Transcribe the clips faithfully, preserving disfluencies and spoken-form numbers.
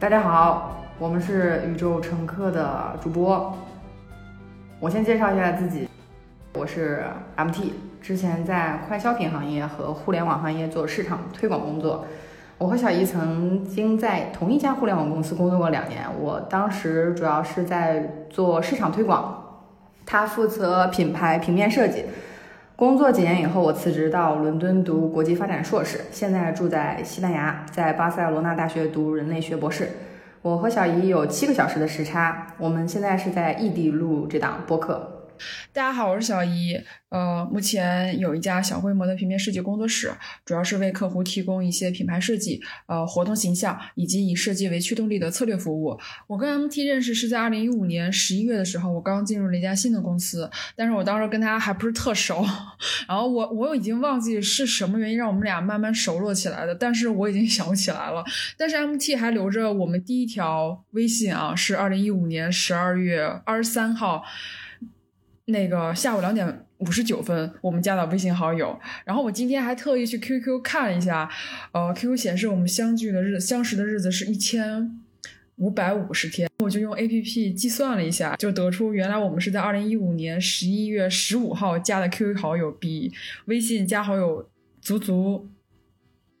大家好，我们是宇宙乘客的主播。我先介绍一下自己，我是 M T， 之前在快消品行业和互联网行业做市场推广工作。我和小姨曾经在同一家互联网公司工作过两年，我当时主要是在做市场推广，她负责品牌平面设计。工作几年以后，我辞职到伦敦读国际发展硕士，现在住在西班牙，在巴塞罗那大学读人类学博士。我和小姨有七个小时的时差，我们现在是在异地录这档播客。大家好，我是小姨，呃，目前有一家小规模的平面设计工作室，主要是为客户提供一些品牌设计、呃活动形象以及以设计为驱动力的策略服务。我跟 M T 认识是在二零一五年十一月的时候，我刚进入了一家新的公司，但是我当时跟他还不是特熟，然后我我已经忘记是什么原因让我们俩慢慢熟络起来的，但是我已经想不起来了。但是 M T 还留着我们第一条微信啊，是二零一五年十二月二十三号。那个下午两点五十九分，我们加到微信好友。然后我今天还特意去 Q Q 看一下，呃 ，Q Q 显示我们相聚的日相识的日子是一千五百五十天。我就用 A P P 计算了一下，就得出原来我们是在二零一五年十一月十五号加的 Q Q 好友，比微信加好友足足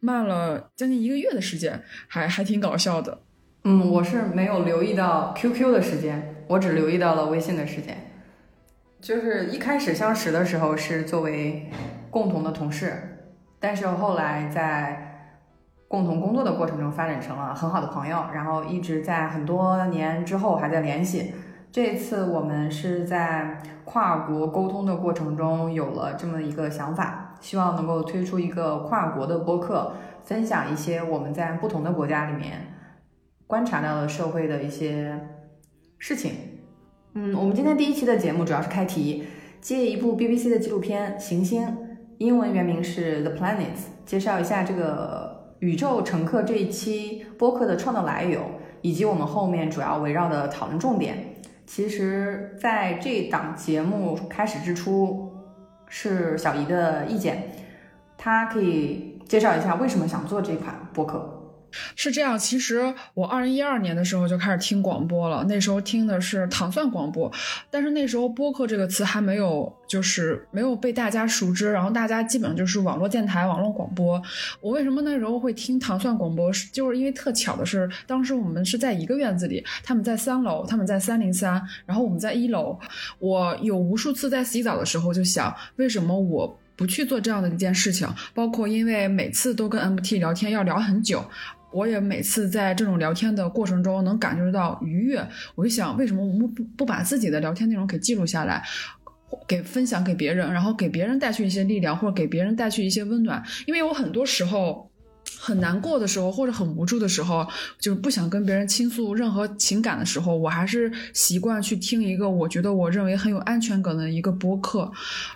慢了将近一个月的时间，还还挺搞笑的。嗯，我是没有留意到 Q Q 的时间，我只留意到了微信的时间。就是一开始相识的时候是作为共同的同事，但是后来在共同工作的过程中发展成了很好的朋友，然后一直在很多年之后还在联系。这次我们是在跨国沟通的过程中有了这么一个想法，希望能够推出一个跨国的播客，分享一些我们在不同的国家里面观察到的社会的一些事情。嗯，我们今天第一期的节目主要是开题，借一部 B B C 的纪录片《行星》，英文原名是 The Planets， 介绍一下这个宇宙乘客这一期播客的创造来由，以及我们后面主要围绕的讨论重点。其实在这档节目开始之初是小姨的意见，她可以介绍一下为什么想做这款播客。是这样，其实我二零一二年的时候就开始听广播了，那时候听的是糖蒜广播，但是那时候播客这个词还没有就是没有被大家熟知，然后大家基本上就是网络电台、网络广播。我为什么那时候会听糖蒜广播，就是因为特巧的是当时我们是在一个院子里，他们在三楼，他们在三零三，然后我们在一楼。我有无数次在洗澡的时候就想，为什么我不去做这样的一件事情，包括因为每次都跟 M T 聊天要聊很久，我也每次在这种聊天的过程中能感觉到愉悦，我就想为什么我们不把自己的聊天内容给记录下来，给分享给别人，然后给别人带去一些力量，或者给别人带去一些温暖。因为我很多时候很难过的时候或者很无助的时候，就是不想跟别人倾诉任何情感的时候，我还是习惯去听一个我觉得我认为很有安全感的一个播客。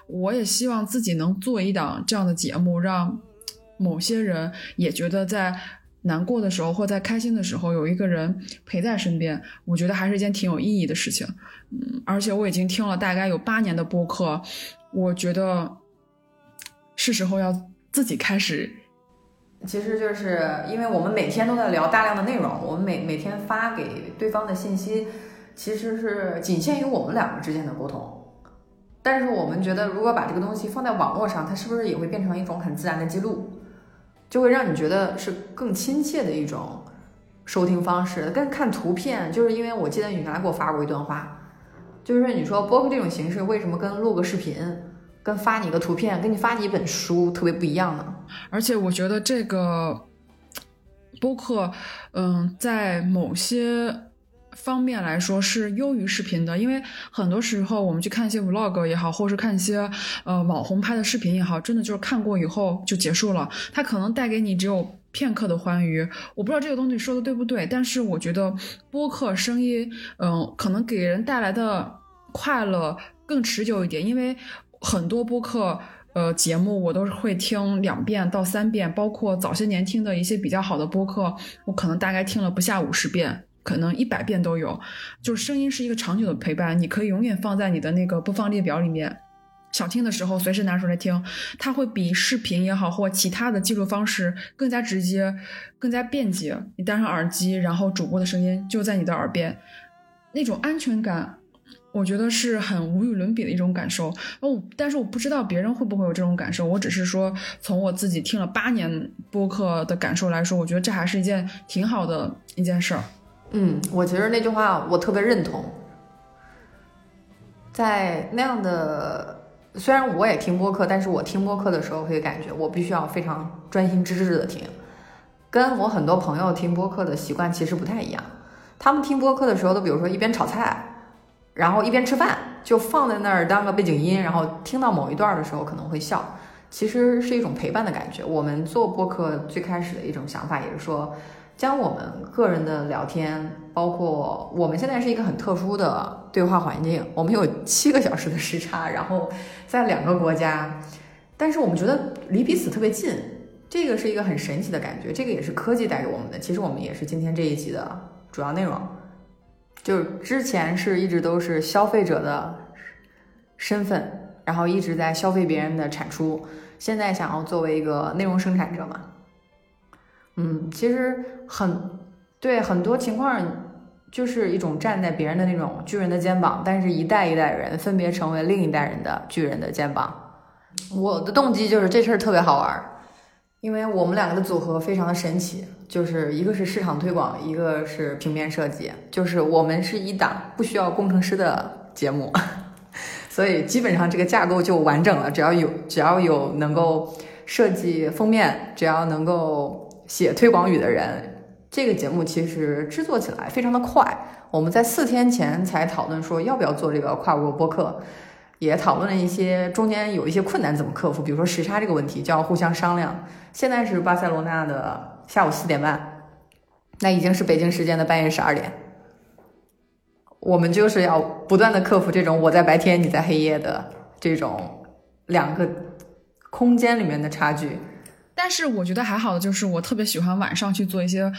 我也希望自己能做一档这样的节目，让某些人也觉得在难过的时候或在开心的时候有一个人陪在身边，我觉得还是一件挺有意义的事情。嗯，而且我已经听了大概有八年的播客，我觉得是时候要自己开始。其实就是因为我们每天都在聊大量的内容，我们每每天发给对方的信息其实是仅限于我们两个之间的沟通，但是我们觉得如果把这个东西放在网络上，它是不是也会变成一种很自然的记录，就会让你觉得是更亲切的一种收听方式。跟看图片，就是因为我记得你原来给我发过一段话，就是你说播客这种形式为什么跟录个视频、跟发你一个图片、跟你发你一本书特别不一样呢？而且我觉得这个播客，嗯，在某些方面来说是优于视频的，因为很多时候我们去看一些 vlog 也好，或是看一些呃网红拍的视频也好，真的就是看过以后就结束了，它可能带给你只有片刻的欢愉。我不知道这个东西说的对不对，但是我觉得播客声音嗯、呃，可能给人带来的快乐更持久一点，因为很多播客呃，节目我都是会听两遍到三遍，包括早些年听的一些比较好的播客，我可能大概听了不下五十遍，可能一百遍都有。就是声音是一个长久的陪伴，你可以永远放在你的那个播放列表里面，想听的时候随时拿出来听，它会比视频也好或其他的记录方式更加直接、更加便捷。你戴上耳机，然后主播的声音就在你的耳边，那种安全感我觉得是很无与伦比的一种感受。但是我不知道别人会不会有这种感受，我只是说从我自己听了八年播客的感受来说，我觉得这还是一件挺好的一件事儿。嗯，我其实那句话我特别认同。在那样的，虽然我也听播客，但是我听播客的时候会感觉我必须要非常专心致志的听，跟我很多朋友听播客的习惯其实不太一样。他们听播客的时候都比如说一边炒菜然后一边吃饭，就放在那儿当个背景音，然后听到某一段的时候可能会笑，其实是一种陪伴的感觉。我们做播客最开始的一种想法也是说，将我们个人的聊天，包括我们现在是一个很特殊的对话环境，我们有七个小时的时差，然后在两个国家，但是我们觉得离彼此特别近，这个是一个很神奇的感觉，这个也是科技带给我们的。其实我们也是今天这一集的主要内容，就是之前是一直都是消费者的身份，然后一直在消费别人的产出，现在想要作为一个内容生产者嘛。嗯，其实很对，很多情况就是一种站在别人的那种巨人的肩膀，但是一代一代人分别成为另一代人的巨人的肩膀。我的动机就是这事儿特别好玩，因为我们两个的组合非常的神奇，就是一个是市场推广，一个是平面设计，就是我们是一档不需要工程师的节目，所以基本上这个架构就完整了。只要有只要有能够设计封面，只要能够写推广语的人，这个节目其实制作起来非常的快。我们在四天前才讨论说要不要做这个跨国播客，也讨论了一些中间有一些困难怎么克服，比如说时差这个问题就要互相商量。现在是巴塞罗那的下午四点半，那已经是北京时间的半夜十二点。我们就是要不断的克服这种我在白天你在黑夜的这种两个空间里面的差距。但是我觉得还好的就是我特别喜欢晚上去做一些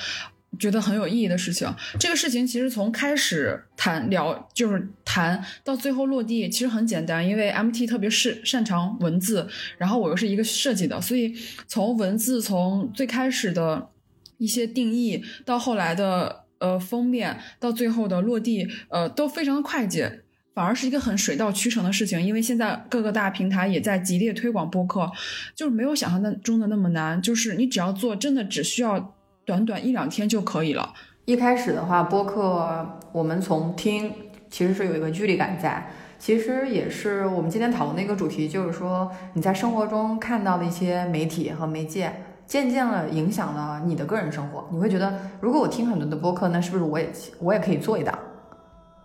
觉得很有意义的事情。这个事情其实从开始谈聊就是谈到最后落地其实很简单，因为 M T 特别是擅长文字，然后我又是一个设计的，所以从文字从最开始的一些定义到后来的呃封面到最后的落地呃都非常的快捷，反而是一个很水到渠成的事情。因为现在各个大平台也在极力推广播客，就是没有想象中的那么难，就是你只要做，真的只需要短短一两天就可以了。一开始的话，播客我们从听其实是有一个距离感在，其实也是我们今天讨论的一个主题，就是说你在生活中看到的一些媒体和媒介渐渐的影响了你的个人生活。你会觉得如果我听很多的播客，那是不是我也我也可以做一档？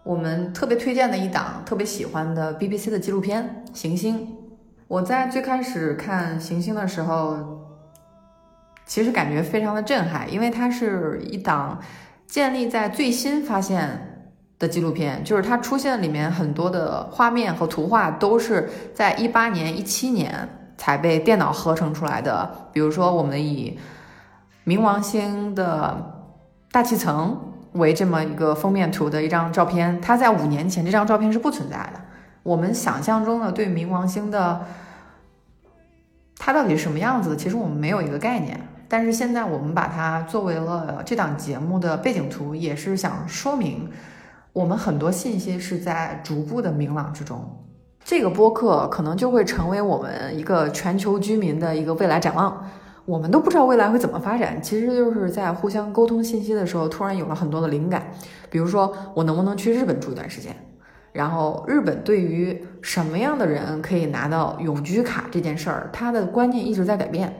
我们特别推荐的一档特别喜欢的 B B C 的纪录片《行星》。我在最开始看《行星》的时候其实感觉非常的震撼，因为它是一档建立在最新发现的纪录片，就是它出现里面很多的画面和图画都是在一八年、一七年才被电脑合成出来的。比如说，我们以冥王星的大气层为这么一个封面图的一张照片，它在五年前这张照片是不存在的。我们想象中的对冥王星的它到底是什么样子，其实我们没有一个概念。但是现在我们把它作为了这档节目的背景图，也是想说明我们很多信息是在逐步的明朗之中。这个播客可能就会成为我们一个全球居民的一个未来展望，我们都不知道未来会怎么发展，其实就是在互相沟通信息的时候突然有了很多的灵感。比如说，我能不能去日本住一段时间，然后日本对于什么样的人可以拿到永居卡这件事儿，他的观念一直在改变。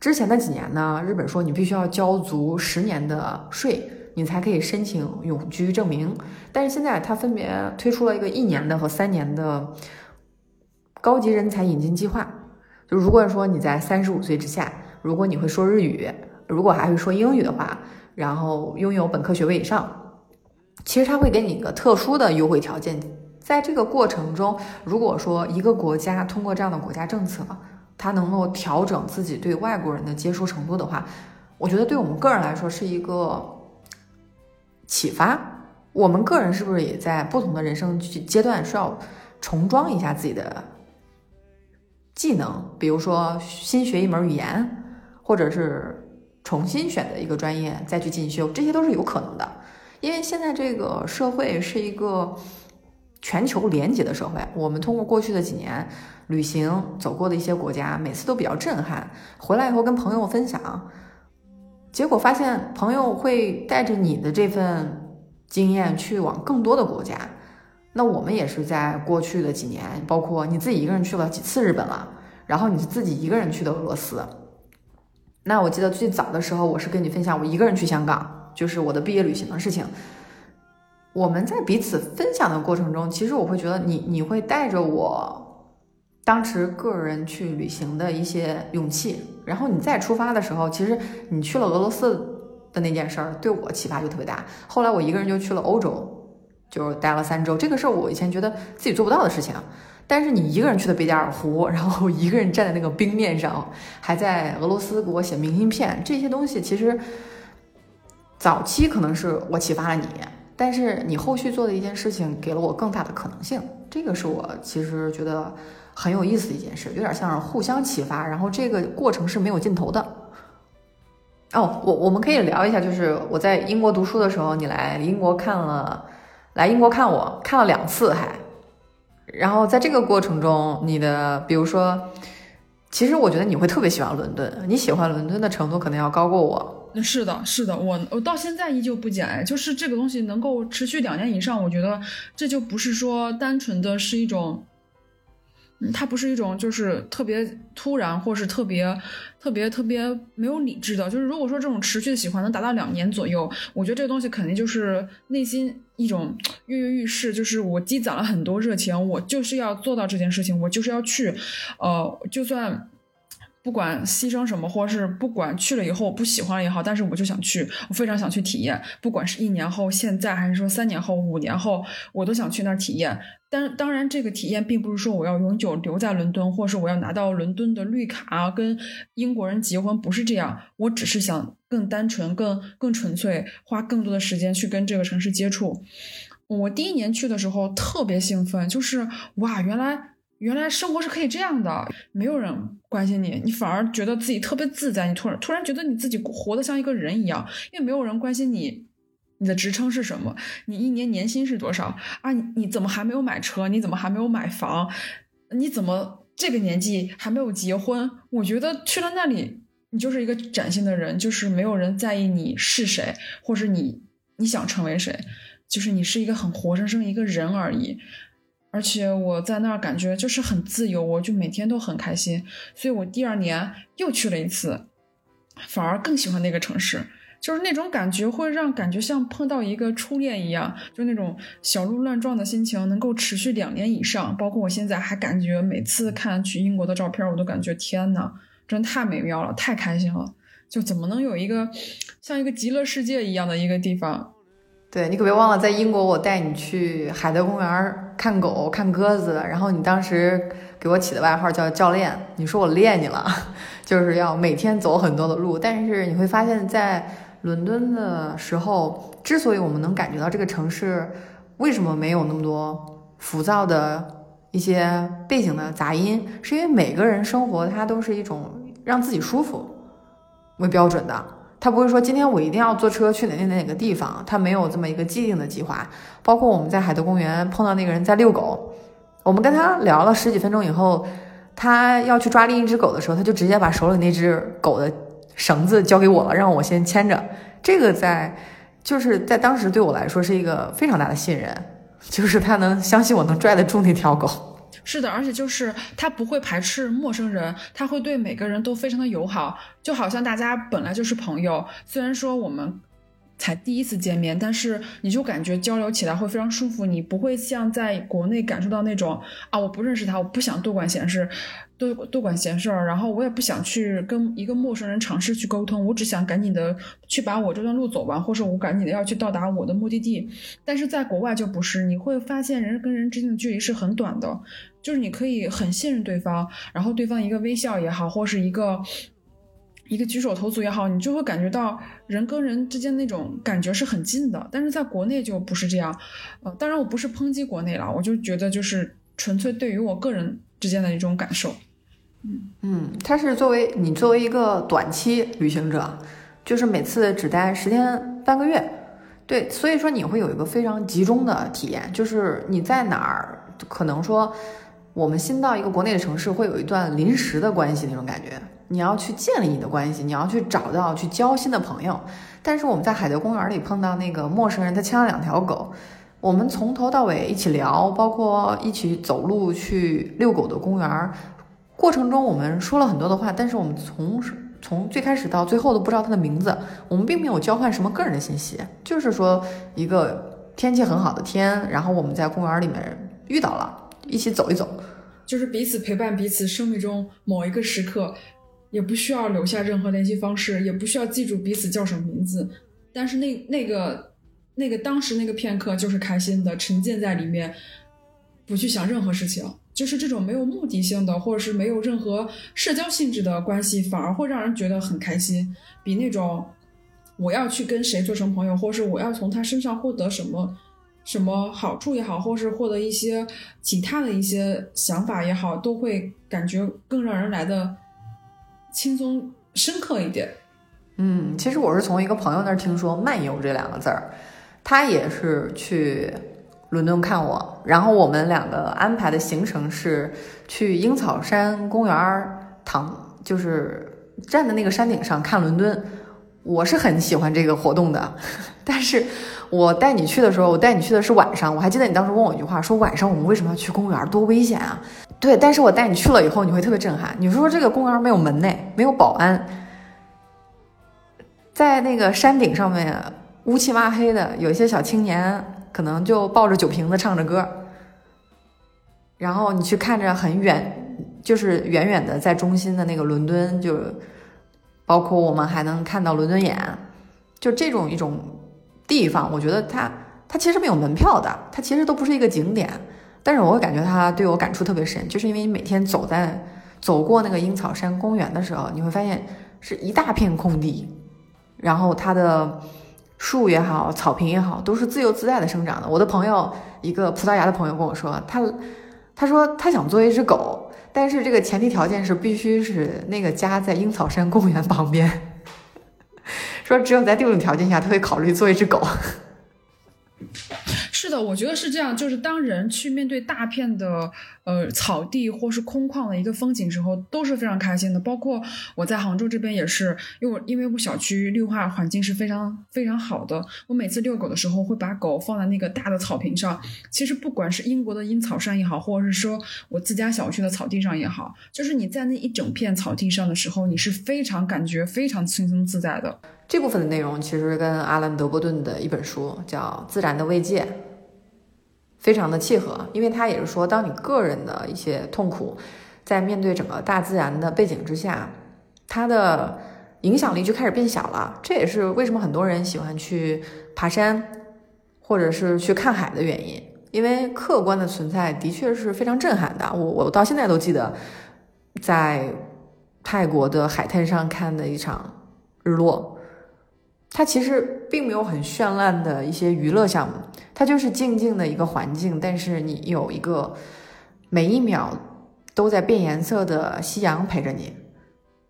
之前的几年呢，日本说你必须要交足十年的税，你才可以申请永居证明，但是现在它分别推出了一个一年的和三年的高级人才引进计划。就如果说你在三十五岁之下，如果你会说日语，如果还会说英语的话，然后拥有本科学位以上，其实它会给你一个特殊的优惠条件。在这个过程中，如果说一个国家通过这样的国家政策，它能够调整自己对外国人的接受程度的话，我觉得对我们个人来说是一个启发。我们个人是不是也在不同的人生阶段需要重装一下自己的技能，比如说新学一门语言，或者是重新选择一个专业再去进修，这些都是有可能的。因为现在这个社会是一个全球连结的社会，我们通过过去的几年旅行走过的一些国家，每次都比较震撼，回来以后跟朋友分享，结果发现朋友会带着你的这份经验去往更多的国家。那我们也是在过去的几年，包括你自己一个人去了几次日本了，然后你自己一个人去的俄罗斯。那我记得最早的时候，我是跟你分享我一个人去香港，就是我的毕业旅行的事情。我们在彼此分享的过程中，其实我会觉得你你会带着我当时个人去旅行的一些勇气，然后你再出发的时候，其实你去了俄罗斯的那件事儿对我启发就特别大。后来我一个人就去了欧洲，就是待了三周，这个是我以前觉得自己做不到的事情。但是你一个人去的贝加尔湖，然后一个人站在那个冰面上，还在俄罗斯给我写明信片，这些东西其实早期可能是我启发了你，但是你后续做的一件事情给了我更大的可能性，这个是我其实觉得很有意思的一件事，有点像是互相启发，然后这个过程是没有尽头的。哦，我我们可以聊一下，就是我在英国读书的时候，你来英国看了，来英国看我看了两次还，然后在这个过程中，你的比如说，其实我觉得你会特别喜欢伦敦，你喜欢伦敦的程度可能要高过我。是的是的，我我到现在依旧不减，就是这个东西能够持续两年以上，我觉得这就不是说单纯的是一种，嗯，它不是一种就是特别突然或是特别特别特别没有理智的，就是如果说这种持续的喜欢能达到两年左右，我觉得这个东西肯定就是内心一种跃跃欲试，就是我积攒了很多热情，我就是要做到这件事情，我就是要去，呃，就算不管牺牲什么，或是不管去了以后不喜欢了也好，但是我就想去，我非常想去体验，不管是一年后现在还是说三年后五年后，我都想去那儿体验。但当然这个体验并不是说我要永久留在伦敦，或是我要拿到伦敦的绿卡跟英国人结婚，不是这样，我只是想更单纯更更纯粹，花更多的时间去跟这个城市接触。我第一年去的时候特别兴奋，就是哇，原来原来生活是可以这样的，没有人关心你，你反而觉得自己特别自在，你突然突然觉得你自己活得像一个人一样，因为没有人关心你，你的职称是什么，你一年年薪是多少啊，你你怎么还没有买车，你怎么还没有买房，你怎么这个年纪还没有结婚。我觉得去了那里你就是一个崭新的人，就是没有人在意你是谁，或是你你想成为谁，就是你是一个很活生生一个人而已。而且我在那儿感觉就是很自由，我就每天都很开心，所以我第二年又去了一次，反而更喜欢那个城市，就是那种感觉会让感觉像碰到一个初恋一样，就那种小鹿乱撞的心情能够持续两年以上。包括我现在还感觉每次看去英国的照片，我都感觉天哪，真太美妙了，太开心了。就怎么能有一个像一个极乐世界一样的一个地方。对，你可别忘了在英国我带你去海德公园看狗看鸽子，然后你当时给我起的外号叫教练，你说我练你了，就是要每天走很多的路。但是你会发现在伦敦的时候，之所以我们能感觉到这个城市为什么没有那么多浮躁的一些背景的杂音，是因为每个人生活它都是一种让自己舒服为标准的，他不会说今天我一定要坐车去哪哪哪个地方，他没有这么一个既定的计划。包括我们在海德公园碰到那个人在遛狗，我们跟他聊了十几分钟以后，他要去抓另一只狗的时候，他就直接把手里那只狗的绳子交给我了，让我先牵着。这个在就是在当时对我来说是一个非常大的信任，就是他能相信我能拽得住那条狗。是的，而且就是他不会排斥陌生人，他会对每个人都非常的友好，就好像大家本来就是朋友，虽然说我们才第一次见面，但是你就感觉交流起来会非常舒服，你不会像在国内感受到那种啊，我不认识他，我不想多管闲事多多管闲事然后我也不想去跟一个陌生人尝试去沟通，我只想赶紧的去把我这段路走完，或者我赶紧的要去到达我的目的地。但是在国外就不是，你会发现人跟人之间的距离是很短的，就是你可以很信任对方，然后对方一个微笑也好，或是一个一个举手投足也好，你就会感觉到人跟人之间那种感觉是很近的。但是在国内就不是这样，呃，当然我不是抨击国内了，我就觉得就是纯粹对于我个人之间的一种感受。嗯嗯，它是作为你作为一个短期旅行者，就是每次只待十天半个月，对，所以说你会有一个非常集中的体验，就是你在哪儿，可能说我们新到一个国内的城市会有一段临时的关系那种感觉。你要去建立你的关系，你要去找到去交新的朋友。但是我们在海德公园里碰到那个陌生人，他牵了两条狗，我们从头到尾一起聊，包括一起走路去遛狗的公园过程中，我们说了很多的话，但是我们从从最开始到最后都不知道他的名字，我们并没有交换什么个人的信息，就是说一个天气很好的天，然后我们在公园里面遇到了，一起走一走，就是彼此陪伴彼此生命中某一个时刻，也不需要留下任何联系方式，也不需要记住彼此叫什么名字，但是那那个那个当时那个片刻就是开心的，沉浸在里面，不去想任何事情。就是这种没有目的性的，或者是没有任何社交性质的关系，反而会让人觉得很开心，比那种我要去跟谁做成朋友，或是我要从他身上获得什么什么好处也好，或是获得一些其他的一些想法也好，都会感觉更让人来的轻松深刻一点。嗯，其实我是从一个朋友那儿听说漫游这两个字儿，他也是去伦敦看我，然后我们两个安排的行程是去樱草山公园躺，就是站在那个山顶上看伦敦。我是很喜欢这个活动的，但是我带你去的时候，我带你去的是晚上，我还记得你当时问我一句话，说晚上我们为什么要去公园，多危险啊。对，但是我带你去了以后，你会特别震撼，你说这个公园没有门内，没有保安，在那个山顶上面乌漆嘛黑的，有一些小青年可能就抱着酒瓶子唱着歌，然后你去看着很远，就是远远的在中心的那个伦敦，就包括我们还能看到伦敦眼，就这种一种地方，我觉得它它其实没有门票的，它其实都不是一个景点，但是我会感觉它对我感触特别深，就是因为你每天走在走过那个樱草山公园的时候，你会发现是一大片空地，然后它的树也好，草坪也好，都是自由自在的生长的。我的朋友，一个葡萄牙的朋友跟我说，他他说他想做一只狗，但是这个前提条件是必须是那个家在樱草山公园旁边，说只有在这种条件下他会考虑做一只狗。是的，我觉得是这样，就是当人去面对大片的呃草地或是空旷的一个风景时候，都是非常开心的。包括我在杭州这边也是，因为我因为我小区绿化环境是非常非常好的，我每次遛狗的时候会把狗放在那个大的草坪上，其实不管是英国的樱草山也好，或者是说我自家小区的草地上也好，就是你在那一整片草地上的时候，你是非常感觉非常轻松自在的。这部分的内容其实跟阿兰·德波顿的一本书叫《自然的慰藉》非常的契合，因为他也是说，当你个人的一些痛苦在面对整个大自然的背景之下，它的影响力就开始变小了。这也是为什么很多人喜欢去爬山或者是去看海的原因，因为客观的存在的确是非常震撼的。我我到现在都记得在泰国的海滩上看的一场日落，它其实并没有很绚烂的一些娱乐项目，它就是静静的一个环境，但是你有一个每一秒都在变颜色的夕阳陪着你。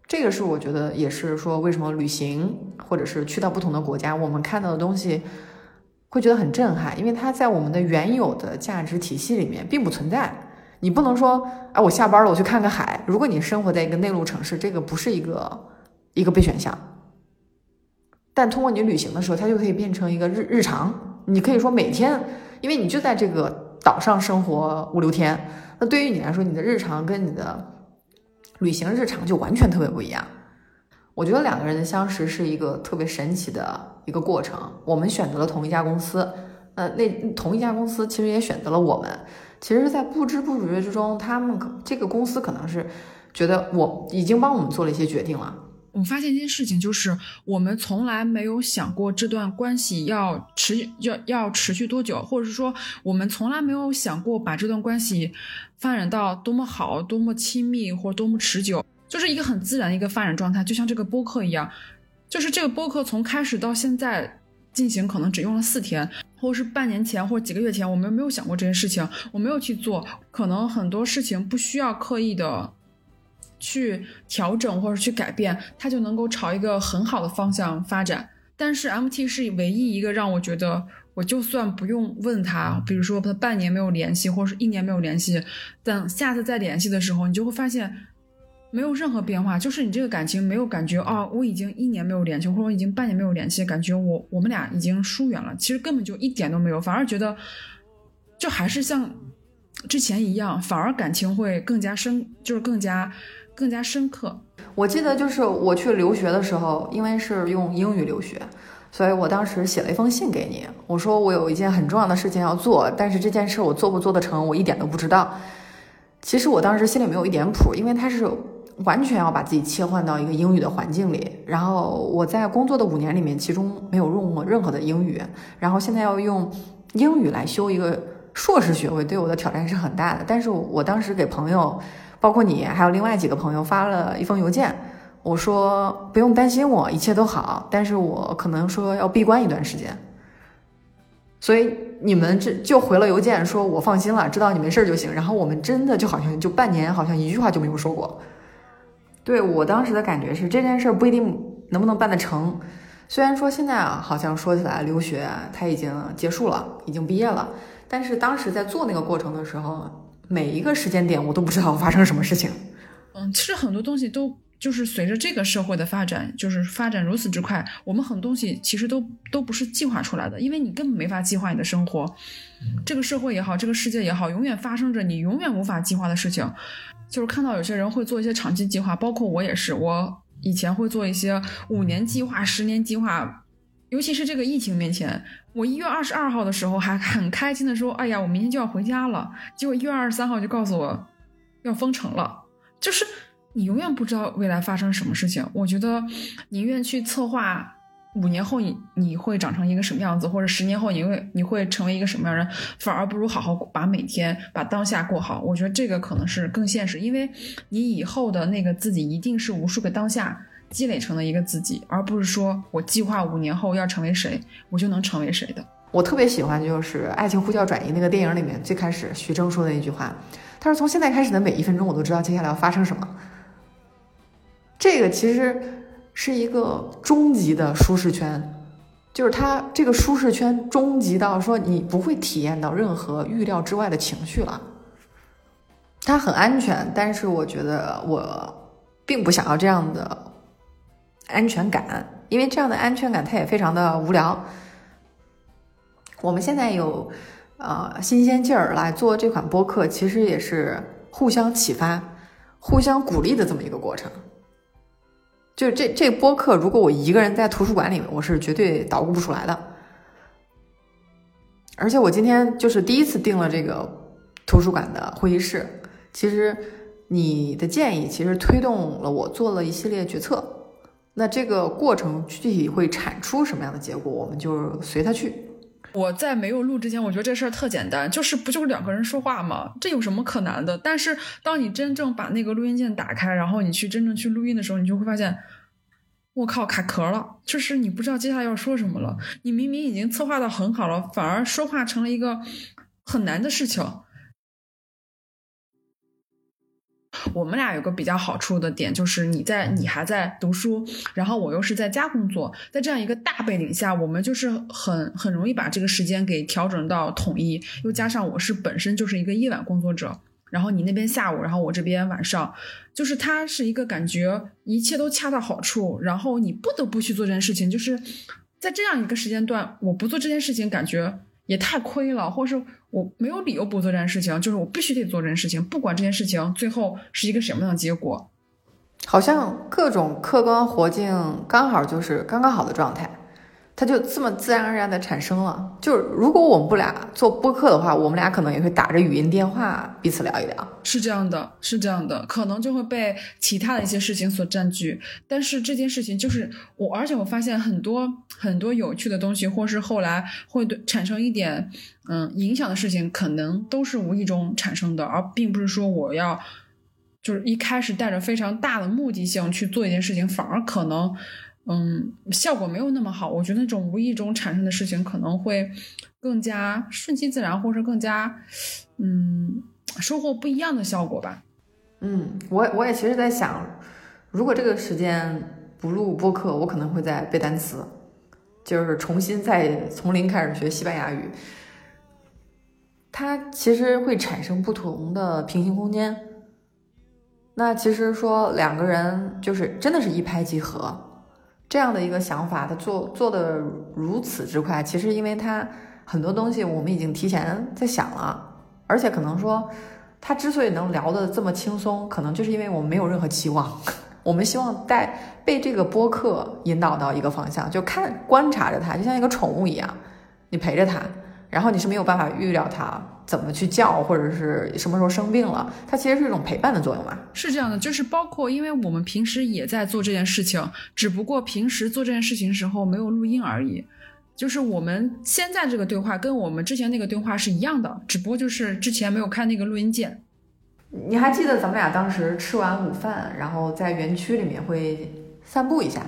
这个是我觉得也是说为什么旅行或者是去到不同的国家，我们看到的东西会觉得很震撼，因为它在我们的原有的价值体系里面并不存在。你不能说啊，我下班了我去看个海，如果你生活在一个内陆城市，这个不是一个一个备选项。但通过你旅行的时候，它就可以变成一个日日常，你可以说每天，因为你就在这个岛上生活五六天，那对于你来说，你的日常跟你的旅行日常就完全特别不一样。我觉得两个人的相识是一个特别神奇的一个过程。我们选择了同一家公司，呃，那同一家公司其实也选择了我们。其实在不知不觉之中，他们这个公司可能是觉得我已经帮我们做了一些决定了。我发现一件事情，就是我们从来没有想过这段关系要持续要要持续多久，或者是说我们从来没有想过把这段关系发展到多么好、多么亲密或多么持久，就是一个很自然的一个发展状态。就像这个播客一样，就是这个播客从开始到现在进行可能只用了四天，或者是半年前或者几个月前，我们没有想过这件事情，我没有去做。可能很多事情不需要刻意的去调整或者去改变，它就能够朝一个很好的方向发展。但是 M T 是唯一一个让我觉得，我就算不用问他，比如说他半年没有联系或者是一年没有联系，等下次再联系的时候，你就会发现没有任何变化，就是你这个感情没有感觉啊，我已经一年没有联系或者我已经半年没有联系，感觉我我们俩已经疏远了，其实根本就一点都没有，反而觉得就还是像之前一样，反而感情会更加深，就是更加更加深刻。我记得就是我去留学的时候，因为是用英语留学，所以我当时写了一封信给你，我说我有一件很重要的事情要做，但是这件事我做不做得成我一点都不知道。其实我当时心里没有一点谱，因为它是完全要把自己切换到一个英语的环境里，然后我在工作的五年里面其中没有用过任何的英语，然后现在要用英语来修一个硕士学位，对我的挑战是很大的。但是我当时给朋友包括你还有另外几个朋友发了一封邮件，我说不用担心我一切都好，但是我可能说要闭关一段时间，所以你们这就回了邮件说我放心了，知道你没事就行，然后我们真的就好像就半年好像一句话就没有说过。对，我当时的感觉是这件事不一定能不能办得成，虽然说现在啊，好像说起来留学它已经结束了，已经毕业了，但是当时在做那个过程的时候，每一个时间点我都不知道发生什么事情。嗯，其实很多东西都就是随着这个社会的发展，就是发展如此之快，我们很多东西其实都都不是计划出来的，因为你根本没法计划你的生活，这个社会也好，这个世界也好，永远发生着你永远无法计划的事情。就是看到有些人会做一些长期计划，包括我也是，我以前会做一些五年计划、十年计划。尤其是这个疫情面前，我一月二十二号的时候还很开心的说，哎呀，我明天就要回家了。结果一月二十三号就告诉我要封城了。就是你永远不知道未来发生什么事情。我觉得宁愿去策划五年后你你会长成一个什么样子，或者十年后你会你会成为一个什么样的人，反而不如好好把每天把当下过好。我觉得这个可能是更现实，因为你以后的那个自己一定是无数个当下积累成了一个自己，而不是说我计划五年后要成为谁我就能成为谁的。我特别喜欢就是爱情呼叫转移那个电影里面最开始徐峥说的一句话，他说从现在开始的每一分钟我都知道接下来要发生什么。这个其实是一个终极的舒适圈，就是它这个舒适圈终极到说你不会体验到任何预料之外的情绪了，它很安全。但是我觉得我并不想要这样的安全感，因为这样的安全感它也非常的无聊。我们现在有呃新鲜劲儿来做这款播客，其实也是互相启发互相鼓励的这么一个过程。就这这播客如果我一个人在图书馆里面，我是绝对捣鼓不出来的。而且我今天就是第一次订了这个图书馆的会议室，其实你的建议其实推动了我做了一系列决策，那这个过程具体会产出什么样的结果，我们就随它去。我在没有录之前，我觉得这事儿特简单，就是不就是两个人说话吗？这有什么可难的？但是当你真正把那个录音键打开，然后你去真正去录音的时候，你就会发现，我靠，卡壳了，就是你不知道接下来要说什么了。你明明已经策划到很好了，反而说话成了一个很难的事情。我们俩有个比较好处的点，就是你在你还在读书，然后我又是在家工作，在这样一个大背景下，我们就是很很容易把这个时间给调整到统一。又加上我是本身就是一个夜晚工作者，然后你那边下午，然后我这边晚上，就是它是一个感觉一切都恰到好处，然后你不得不去做这件事情。就是在这样一个时间段，我不做这件事情感觉也太亏了，或是我没有理由不做这件事情，就是我必须得做这件事情，不管这件事情最后是一个什么样的结果。好像各种客观活境刚好就是刚刚好的状态，它就这么自然而然的产生了。就是如果我们不俩做播客的话，我们俩可能也会打着语音电话彼此聊一聊。是这样的，是这样的，可能就会被其他的一些事情所占据。但是这件事情就是我，而且我发现很多很多有趣的东西，或是后来会产生一点嗯影响的事情，可能都是无意中产生的，而并不是说我要就是一开始带着非常大的目的性去做一件事情，反而可能。嗯，效果没有那么好。我觉得那种无意中产生的事情可能会更加顺其自然，或者更加嗯收获不一样的效果吧。嗯，我我也其实在想，如果这个时间不录播客，我可能会在背单词，就是重新再从零开始学西班牙语。它其实会产生不同的平行空间。那其实说两个人就是真的是一拍即合。这样的一个想法，他做做的如此之快，其实因为他很多东西我们已经提前在想了，而且可能说他之所以能聊得这么轻松，可能就是因为我们没有任何期望，我们希望带被这个播客引导到一个方向，就看观察着他，就像一个宠物一样，你陪着他，然后你是没有办法预料他怎么去叫，或者是什么时候生病了，它其实是一种陪伴的作用嘛。是这样的，就是包括因为我们平时也在做这件事情，只不过平时做这件事情时候没有录音而已。就是我们现在这个对话跟我们之前那个对话是一样的，只不过就是之前没有看那个录音键。你还记得咱们俩当时吃完午饭，然后在园区里面会散步一下？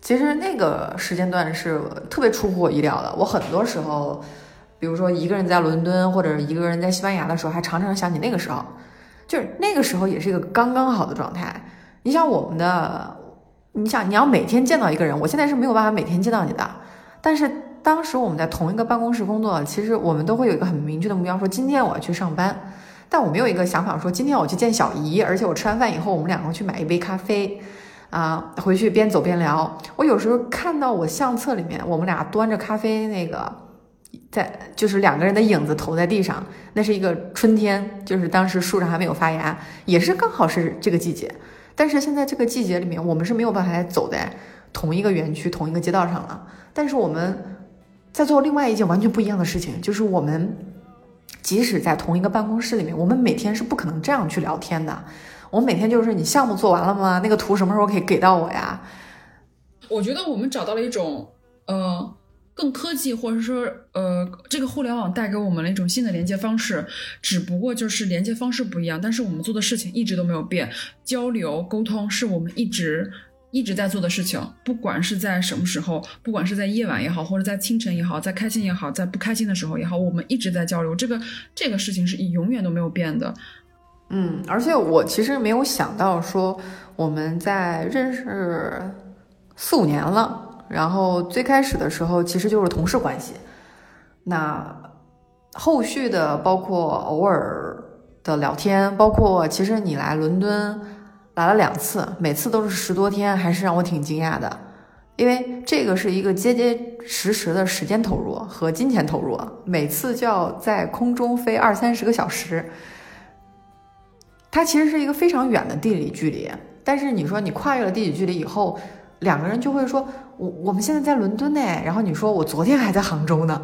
其实那个时间段是特别出乎我意料的。我很多时候比如说一个人在伦敦或者一个人在西班牙的时候，还常常想起那个时候，就是那个时候也是一个刚刚好的状态。你想我们的，你想你要每天见到一个人，我现在是没有办法每天见到你的，但是当时我们在同一个办公室工作，其实我们都会有一个很明确的目标，说今天我要去上班，但我没有一个想法说今天我去见小姨，而且我吃完饭以后我们两个去买一杯咖啡啊、呃，回去边走边聊。我有时候看到我相册里面我们俩端着咖啡那个在就是两个人的影子投在地上，那是一个春天，就是当时树上还没有发芽，也是刚好是这个季节。但是现在这个季节里面，我们是没有办法走在同一个园区同一个街道上了，但是我们在做另外一件完全不一样的事情，就是我们即使在同一个办公室里面，我们每天是不可能这样去聊天的。我们每天就是你项目做完了吗？那个图什么时候可以给到我呀？我觉得我们找到了一种呃更科技或者说呃，这个互联网带给我们了一种新的连接方式，只不过就是连接方式不一样，但是我们做的事情一直都没有变。交流沟通是我们一直一直在做的事情，不管是在什么时候，不管是在夜晚也好，或者在清晨也好，在开心也好，在不开心的时候也好，我们一直在交流，这个这个事情是永远都没有变的。嗯，而且我其实没有想到说我们在认识四五年了，然后最开始的时候其实就是同事关系，那后续的包括偶尔的聊天，包括其实你来伦敦来了两次，每次都是十多天，还是让我挺惊讶的，因为这个是一个结结实实的时间投入和金钱投入，每次就要在空中飞二三十个小时，它其实是一个非常远的地理距离。但是你说你跨越了地理距离以后，两个人就会说我我们现在在伦敦呢，然后你说我昨天还在杭州呢。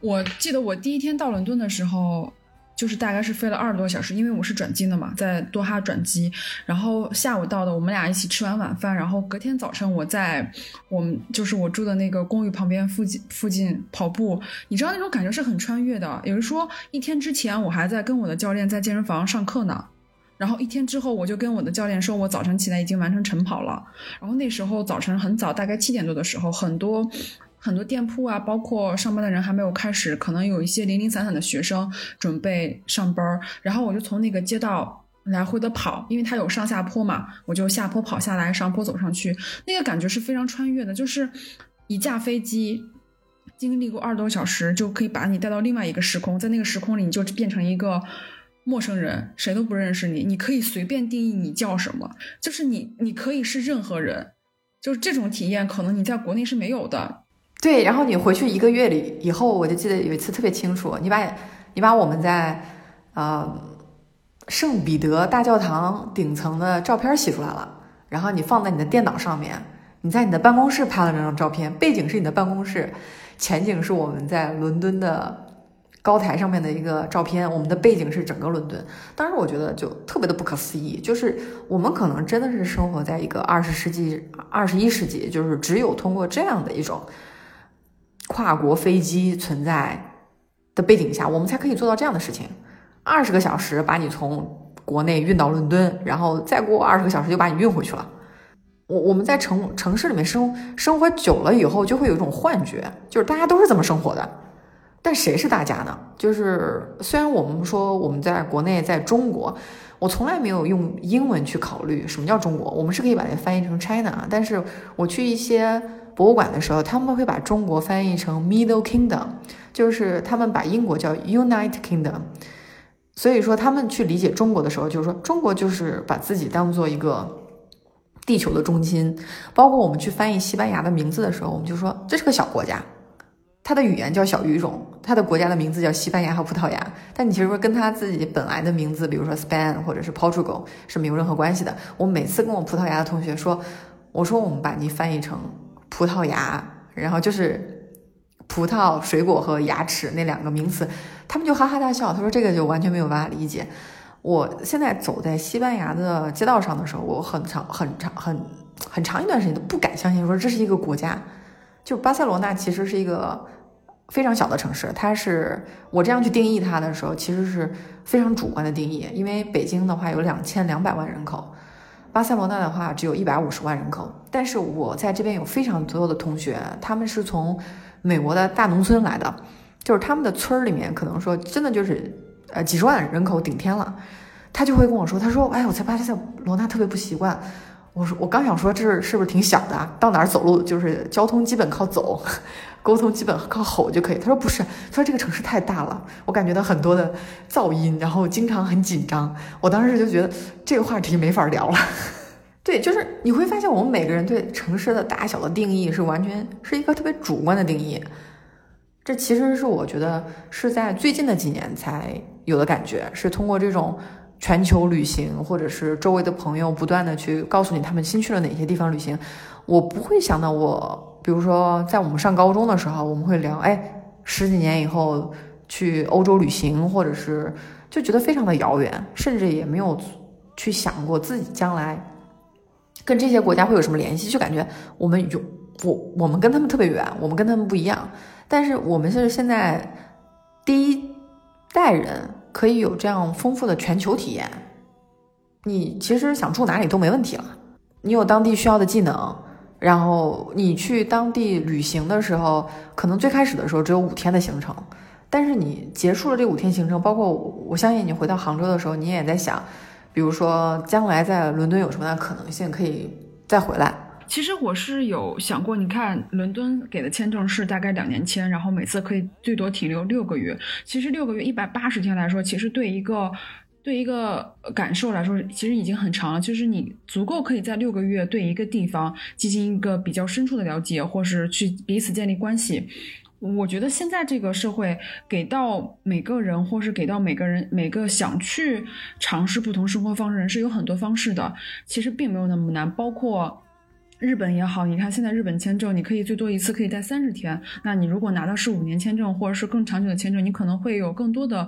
我记得我第一天到伦敦的时候，就是大概是飞了二十多小时，因为我是转机的嘛，在多哈转机，然后下午到的，我们俩一起吃完晚饭，然后隔天早晨我在我们就是我住的那个公寓旁边附近附近跑步，你知道那种感觉是很穿越的。有人说一天之前我还在跟我的教练在健身房上课呢，然后一天之后我就跟我的教练说我早晨起来已经完成晨跑了。然后那时候早晨很早，大概七点多的时候，很多很多店铺啊，包括上班的人还没有开始，可能有一些零零散散的学生准备上班，然后我就从那个街道来回的跑，因为它有上下坡嘛，我就下坡跑下来，上坡走上去，那个感觉是非常穿越的，就是一架飞机经历过二十多小时就可以把你带到另外一个时空，在那个时空里你就变成一个陌生人，谁都不认识你，你可以随便定义你叫什么，就是你你可以是任何人，就是这种体验可能你在国内是没有的。对，然后你回去一个月里以后，我就记得有一次特别清楚，你把你把我们在呃圣彼得大教堂顶层的照片洗出来了，然后你放在你的电脑上面，你在你的办公室拍了这张照片，背景是你的办公室，前景是我们在伦敦的高台上面的一个照片，我们的背景是整个伦敦。当时我觉得就特别的不可思议，就是我们可能真的是生活在一个二十世纪、二十一世纪，就是只有通过这样的一种跨国飞机存在的背景下，我们才可以做到这样的事情。二十个小时把你从国内运到伦敦，然后再过二十个小时就把你运回去了。我我们在城城市里面生生活久了以后，就会有一种幻觉，就是大家都是这么生活的，但谁是大家呢？就是虽然我们说我们在国内，在中国，我从来没有用英文去考虑什么叫中国，我们是可以把它翻译成 China， 但是我去一些博物馆的时候，他们会把中国翻译成 Middle Kingdom， 就是他们把英国叫 United Kingdom， 所以说他们去理解中国的时候，就是说中国就是把自己当做一个地球的中心。包括我们去翻译西班牙的名字的时候，我们就说这是个小国家，它的语言叫小语种，它的国家的名字叫西班牙和葡萄牙，但你其实跟它自己本来的名字，比如说 Spain 或者是 Portugal 是没有任何关系的。我每次跟我葡萄牙的同学说，我说我们把你翻译成葡萄牙，然后就是葡萄水果和牙齿那两个名词，他们就哈哈大笑，他说这个就完全没有办法理解。我现在走在西班牙的街道上的时候，我很长很长很很长一段时间都不敢相信说这是一个国家。就巴塞罗那其实是一个非常小的城市，它是我这样去定义它的时候其实是非常主观的定义，因为北京的话有两千两百万人口，巴塞罗那的话只有一百五十万人口。但是我在这边有非常多的同学，他们是从美国的大农村来的，就是他们的村里面可能说真的就是呃几十万人口顶天了，他就会跟我说，他说哎，我在巴塞罗那特别不习惯。我说我刚想说这是不是挺小的啊，到哪儿走路就是交通基本靠走，沟通基本靠吼就可以。他说不是，他说这个城市太大了，我感觉到很多的噪音，然后经常很紧张。我当时就觉得这个话题没法聊了。对，就是你会发现我们每个人对城市的大小的定义是完全是一个特别主观的定义，这其实是我觉得是在最近的几年才有的感觉，是通过这种全球旅行或者是周围的朋友不断的去告诉你他们新去了哪些地方旅行。我不会想到我比如说在我们上高中的时候，我们会聊哎十几年以后去欧洲旅行，或者是就觉得非常的遥远，甚至也没有去想过自己将来跟这些国家会有什么联系，就感觉我们有我我们跟他们特别远，我们跟他们不一样。但是我们是现在第一代人可以有这样丰富的全球体验，你其实想住哪里都没问题了，你有当地需要的技能，然后你去当地旅行的时候，可能最开始的时候只有五天的行程，但是你结束了这五天行程，包括我相信你回到杭州的时候，你也在想比如说将来在伦敦有什么样的可能性可以再回来。其实我是有想过，你看伦敦给的签证是大概两年签，然后每次可以最多停留六个月。其实六个月一百八十天来说，其实对一个对一个感受来说，其实已经很长了。就是你足够可以在六个月对一个地方进行一个比较深处的了解，或是去彼此建立关系。我觉得现在这个社会给到每个人，或是给到每个人每个想去尝试不同生活方式人是有很多方式的，其实并没有那么难。包括日本也好，你看现在日本签证你可以最多一次可以待三十天，那你如果拿到是五年签证或者是更长久的签证，你可能会有更多的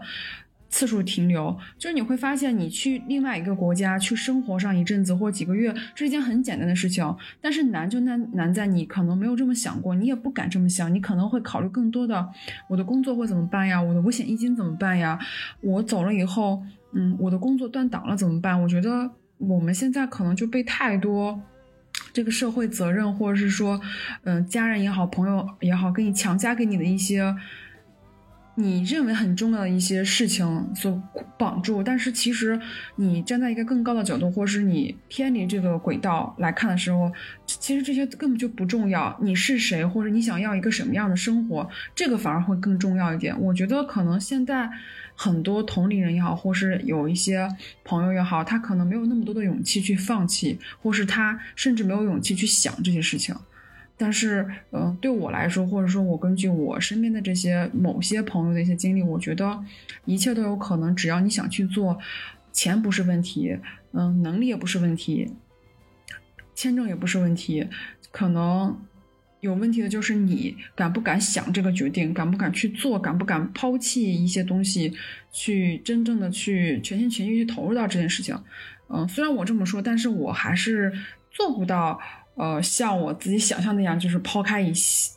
次数停留，就是你会发现你去另外一个国家去生活上一阵子或几个月，这是一件很简单的事情，但是难就难难在你可能没有这么想过，你也不敢这么想，你可能会考虑更多的，我的工作会怎么办呀，我的五险一金怎么办呀，我走了以后嗯，我的工作断档了怎么办。我觉得我们现在可能就被太多这个社会责任或者是说嗯、呃，家人也好朋友也好给你强加给你的一些你认为很重要的一些事情所绑住，但是其实你站在一个更高的角度或是你偏离这个轨道来看的时候，其实这些根本就不重要，你是谁或者你想要一个什么样的生活，这个反而会更重要一点。我觉得可能现在很多同龄人也好或是有一些朋友也好，他可能没有那么多的勇气去放弃，或是他甚至没有勇气去想这些事情。但是嗯、呃，对我来说或者说我根据我身边的这些某些朋友的一些经历，我觉得一切都有可能，只要你想去做，钱不是问题，嗯、呃，能力也不是问题，签证也不是问题，可能有问题的就是你敢不敢想这个决定，敢不敢去做，敢不敢抛弃一些东西，去真正的去全心全意去投入到这件事情。嗯、呃，虽然我这么说，但是我还是做不到呃，像我自己想象那样，就是抛开一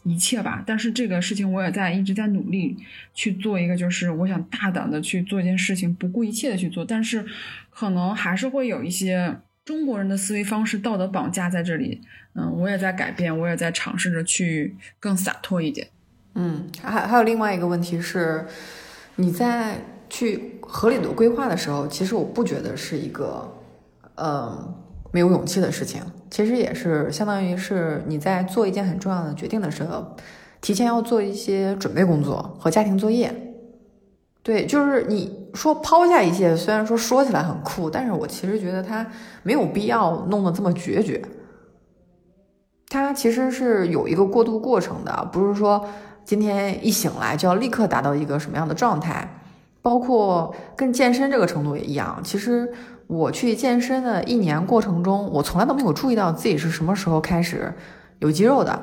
一切吧。但是这个事情我也在一直在努力去做一个，就是我想大胆的去做一件事情，不顾一切的去做。但是可能还是会有一些中国人的思维方式、道德绑架在这里。嗯，我也在改变，我也在尝试着去更洒脱一点。嗯，还还有另外一个问题是，你在去合理的规划的时候，其实我不觉得是一个，嗯。没有勇气的事情，其实也是相当于是你在做一件很重要的决定的时候，提前要做一些准备工作和家庭作业。对，就是你说抛下一切，虽然说说起来很酷，但是我其实觉得它没有必要弄得这么决绝，它其实是有一个过渡过程的，不是说今天一醒来就要立刻达到一个什么样的状态。包括跟健身这个程度也一样，其实我去健身的一年过程中，我从来都没有注意到自己是什么时候开始有肌肉的，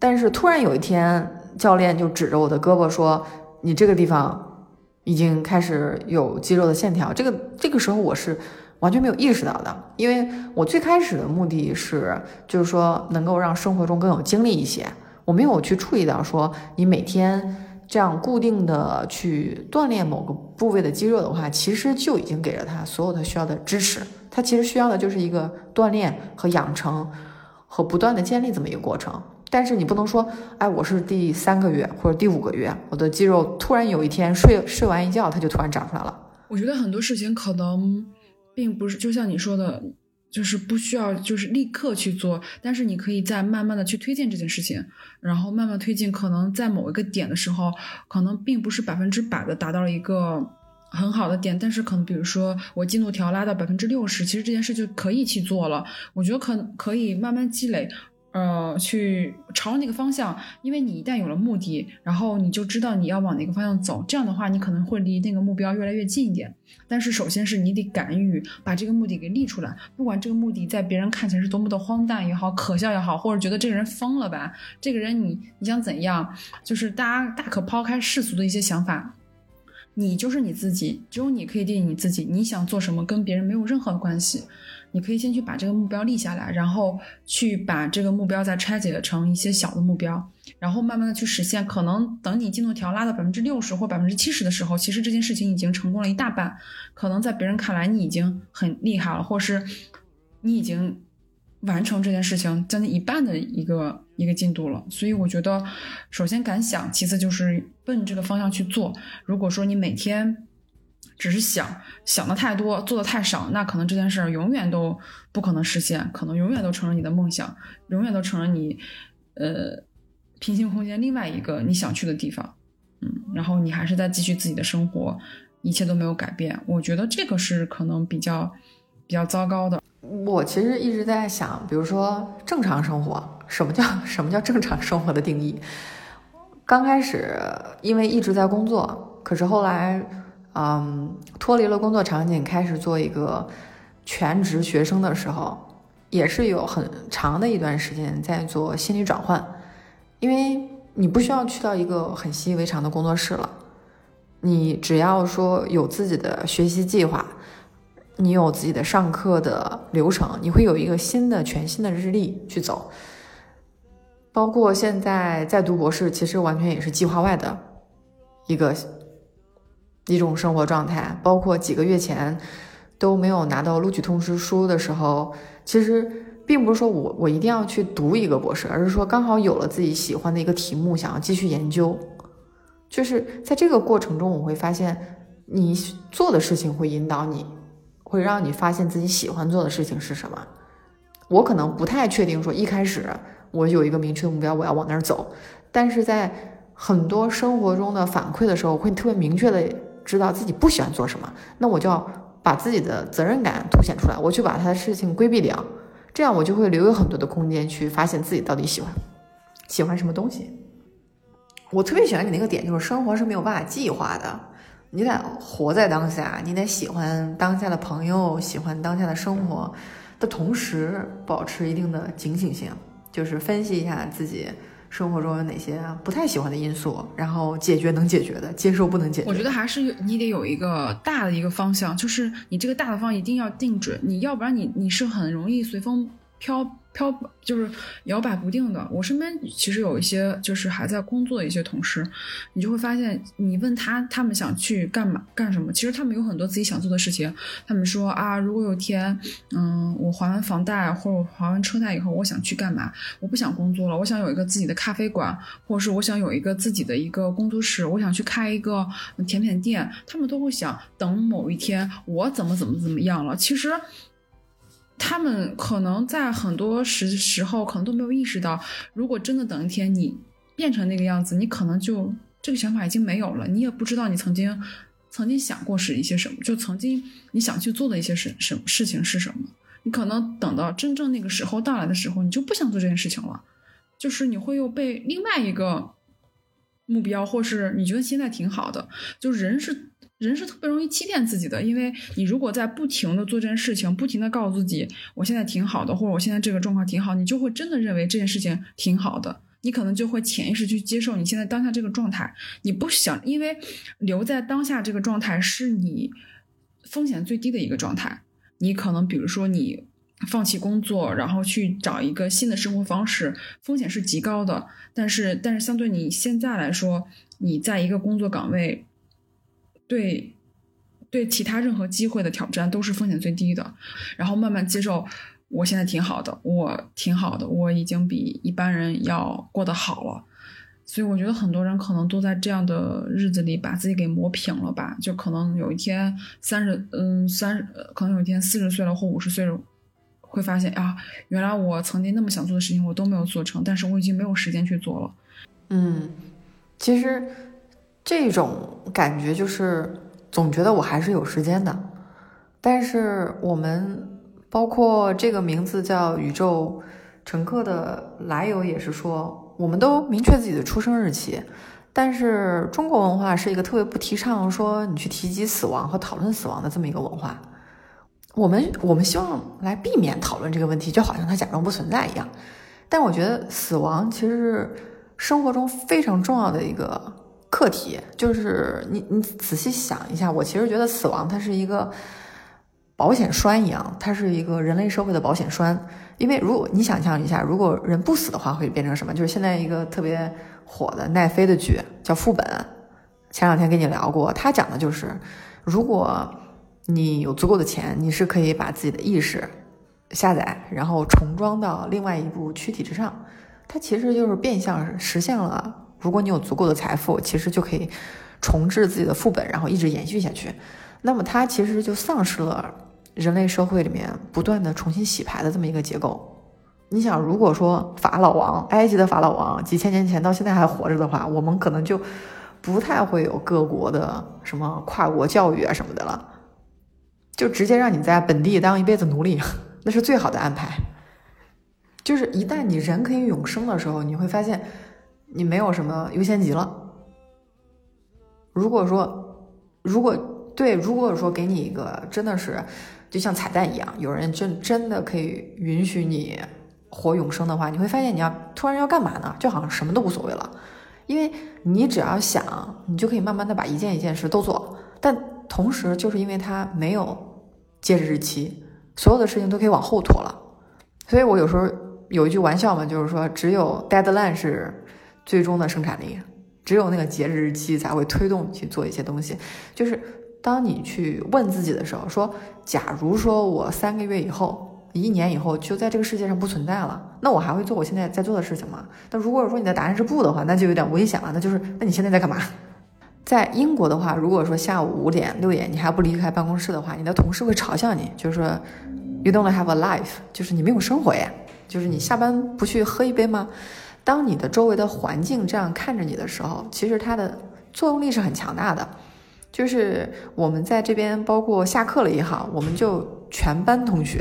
但是突然有一天教练就指着我的胳膊说，你这个地方已经开始有肌肉的线条，这个这个时候我是完全没有意识到的。因为我最开始的目的是就是说能够让生活中更有精力一些，我没有去注意到说你每天这样固定的去锻炼某个部位的肌肉的话，其实就已经给了他所有他需要的支持，他其实需要的就是一个锻炼和养成和不断的建立这么一个过程。但是你不能说哎，我是第三个月或者第五个月我的肌肉突然有一天睡睡完一觉它就突然长出来了。我觉得很多事情可能并不是就像你说的，就是不需要就是立刻去做，但是你可以再慢慢的去推进这件事情，然后慢慢推进，可能在某一个点的时候可能并不是百分之百的达到了一个很好的点，但是可能比如说我进度条拉到百分之六十，其实这件事就可以去做了。我觉得可可以慢慢积累，呃，去朝那个方向，因为你一旦有了目的，然后你就知道你要往哪个方向走，这样的话你可能会离那个目标越来越近一点。但是首先是你得敢于把这个目的给立出来，不管这个目的在别人看起来是多么的荒诞也好，可笑也好，或者觉得这个人疯了吧，这个人你你想怎样，就是大家大可抛开世俗的一些想法，你就是你自己，只有你可以定义你自己，你想做什么跟别人没有任何关系。你可以先去把这个目标立下来，然后去把这个目标再拆解成一些小的目标，然后慢慢的去实现。可能等你进度条拉到 百分之六十 或 百分之七十 的时候，其实这件事情已经成功了一大半，可能在别人看来你已经很厉害了，或是你已经完成这件事情将近一半的一个一个进度了。所以我觉得首先敢想，其次就是奔这个方向去做。如果说你每天只是想想的太多做的太少，那可能这件事永远都不可能实现，可能永远都成了你的梦想，永远都成了你呃平行空间另外一个你想去的地方。嗯，然后你还是在继续自己的生活，一切都没有改变。我觉得这个是可能比较比较糟糕的。我其实一直在想，比如说正常生活，什么叫什么叫正常生活的定义。刚开始因为一直在工作，可是后来嗯，脱离了工作场景，开始做一个全职学生的时候，也是有很长的一段时间在做心理转换，因为你不需要去到一个很习以为常的工作室了，你只要说有自己的学习计划，你有自己的上课的流程，你会有一个新的全新的日历去走。包括现在在读博士，其实完全也是计划外的一个一种生活状态。包括几个月前都没有拿到录取通知书的时候，其实并不是说我我一定要去读一个博士，而是说刚好有了自己喜欢的一个题目，想要继续研究。就是在这个过程中，我会发现你做的事情会引导你，会让你发现自己喜欢做的事情是什么。我可能不太确定说一开始我有一个明确的目标，我要往那儿走，但是在很多生活中的反馈的时候，我会特别明确的知道自己不喜欢做什么，那我就要把自己的责任感凸显出来，我去把他的事情规避掉，这样我就会留有很多的空间去发现自己到底喜欢喜欢什么东西。我特别喜欢你那个点，就是生活是没有办法计划的，你得活在当下，你得喜欢当下的朋友，喜欢当下的生活的同时，保持一定的警醒性，就是分析一下自己生活中有哪些不太喜欢的因素，然后解决能解决的，接受不能解决。我觉得还是你得有一个大的一个方向，就是你这个大的方向一定要定准，你要不然你你是很容易随风飘飘，就是摇摆不定的。我身边其实有一些就是还在工作的一些同事，你就会发现，你问他他们想去干嘛干什么，其实他们有很多自己想做的事情。他们说啊，如果有天，嗯，我还完房贷或者我还完车贷以后，我想去干嘛？我不想工作了，我想有一个自己的咖啡馆，或者是我想有一个自己的一个工作室，我想去开一个甜品店。他们都会想，等某一天我怎么怎么怎么样了。其实他们可能在很多时时候可能都没有意识到，如果真的等一天你变成那个样子，你可能就这个想法已经没有了，你也不知道你曾经曾经想过是一些什么，就曾经你想去做的一些什什么事情是什么。你可能等到真正那个时候到来的时候，你就不想做这件事情了，就是你会又被另外一个目标，或是你觉得现在挺好的，就人是。人是特别容易欺骗自己的，因为你如果在不停的做这件事情，不停的告诉自己我现在挺好的，或者我现在这个状况挺好，你就会真的认为这件事情挺好的，你可能就会潜意识去接受你现在当下这个状态，你不想，因为留在当下这个状态是你风险最低的一个状态。你可能比如说你放弃工作，然后去找一个新的生活方式，风险是极高的，但是但是相对你现在来说，你在一个工作岗位对对其他任何机会的挑战都是风险最低的，然后慢慢接受我现在挺好的，我挺好的，我已经比一般人要过得好了。所以我觉得很多人可能都在这样的日子里把自己给磨平了吧，就可能有一天三十嗯三十可能有一天四十岁了或五十岁了，会发现啊，原来我曾经那么想做的事情我都没有做成，但是我已经没有时间去做了。嗯，其实这种感觉就是总觉得我还是有时间的，但是我们包括这个名字叫宇宙乘客的来由也是说，我们都明确自己的出生日期，但是中国文化是一个特别不提倡说你去提及死亡和讨论死亡的这么一个文化，我们我们希望来避免讨论这个问题，就好像它假装不存在一样。但我觉得死亡其实是生活中非常重要的一个课题，就是你你仔细想一下，我其实觉得死亡它是一个保险栓一样，它是一个人类社会的保险栓。因为如果你想象一下，如果人不死的话会变成什么，就是现在一个特别火的奈飞的剧叫副本，前两天跟你聊过，它讲的就是如果你有足够的钱，你是可以把自己的意识下载然后重装到另外一部躯体之上，它其实就是变相实现了如果你有足够的财富，其实就可以重置自己的副本，然后一直延续下去。那么它其实就丧失了人类社会里面不断的重新洗牌的这么一个结构。你想，如果说法老王，埃及的法老王几千年前到现在还活着的话，我们可能就不太会有各国的什么跨国教育啊什么的了，就直接让你在本地当一辈子奴隶，那是最好的安排。就是一旦你人可以永生的时候，你会发现你没有什么优先级了。如果说如果对如果说给你一个真的是就像彩蛋一样，有人真真的可以允许你活永生的话，你会发现你要突然要干嘛呢，就好像什么都无所谓了。因为你只要想，你就可以慢慢的把一件一件事都做，但同时就是因为它没有截止日期，所有的事情都可以往后拖了。所以我有时候有一句玩笑嘛，就是说只有 deadline 是最终的生产力，只有那个截止日期才会推动你去做一些东西。就是当你去问自己的时候，说假如说我三个月以后一年以后就在这个世界上不存在了，那我还会做我现在在做的事情吗？但如果说你的答案是不的话，那就有点危险了，那就是那你现在在干嘛？在英国的话，如果说下午五点六点你还不离开办公室的话，你的同事会嘲笑你，就是说 You don't have a life， 就是你没有生活呀，就是你下班不去喝一杯吗？当你的周围的环境这样看着你的时候，其实它的作用力是很强大的。就是我们在这边包括下课了也好，我们就全班同学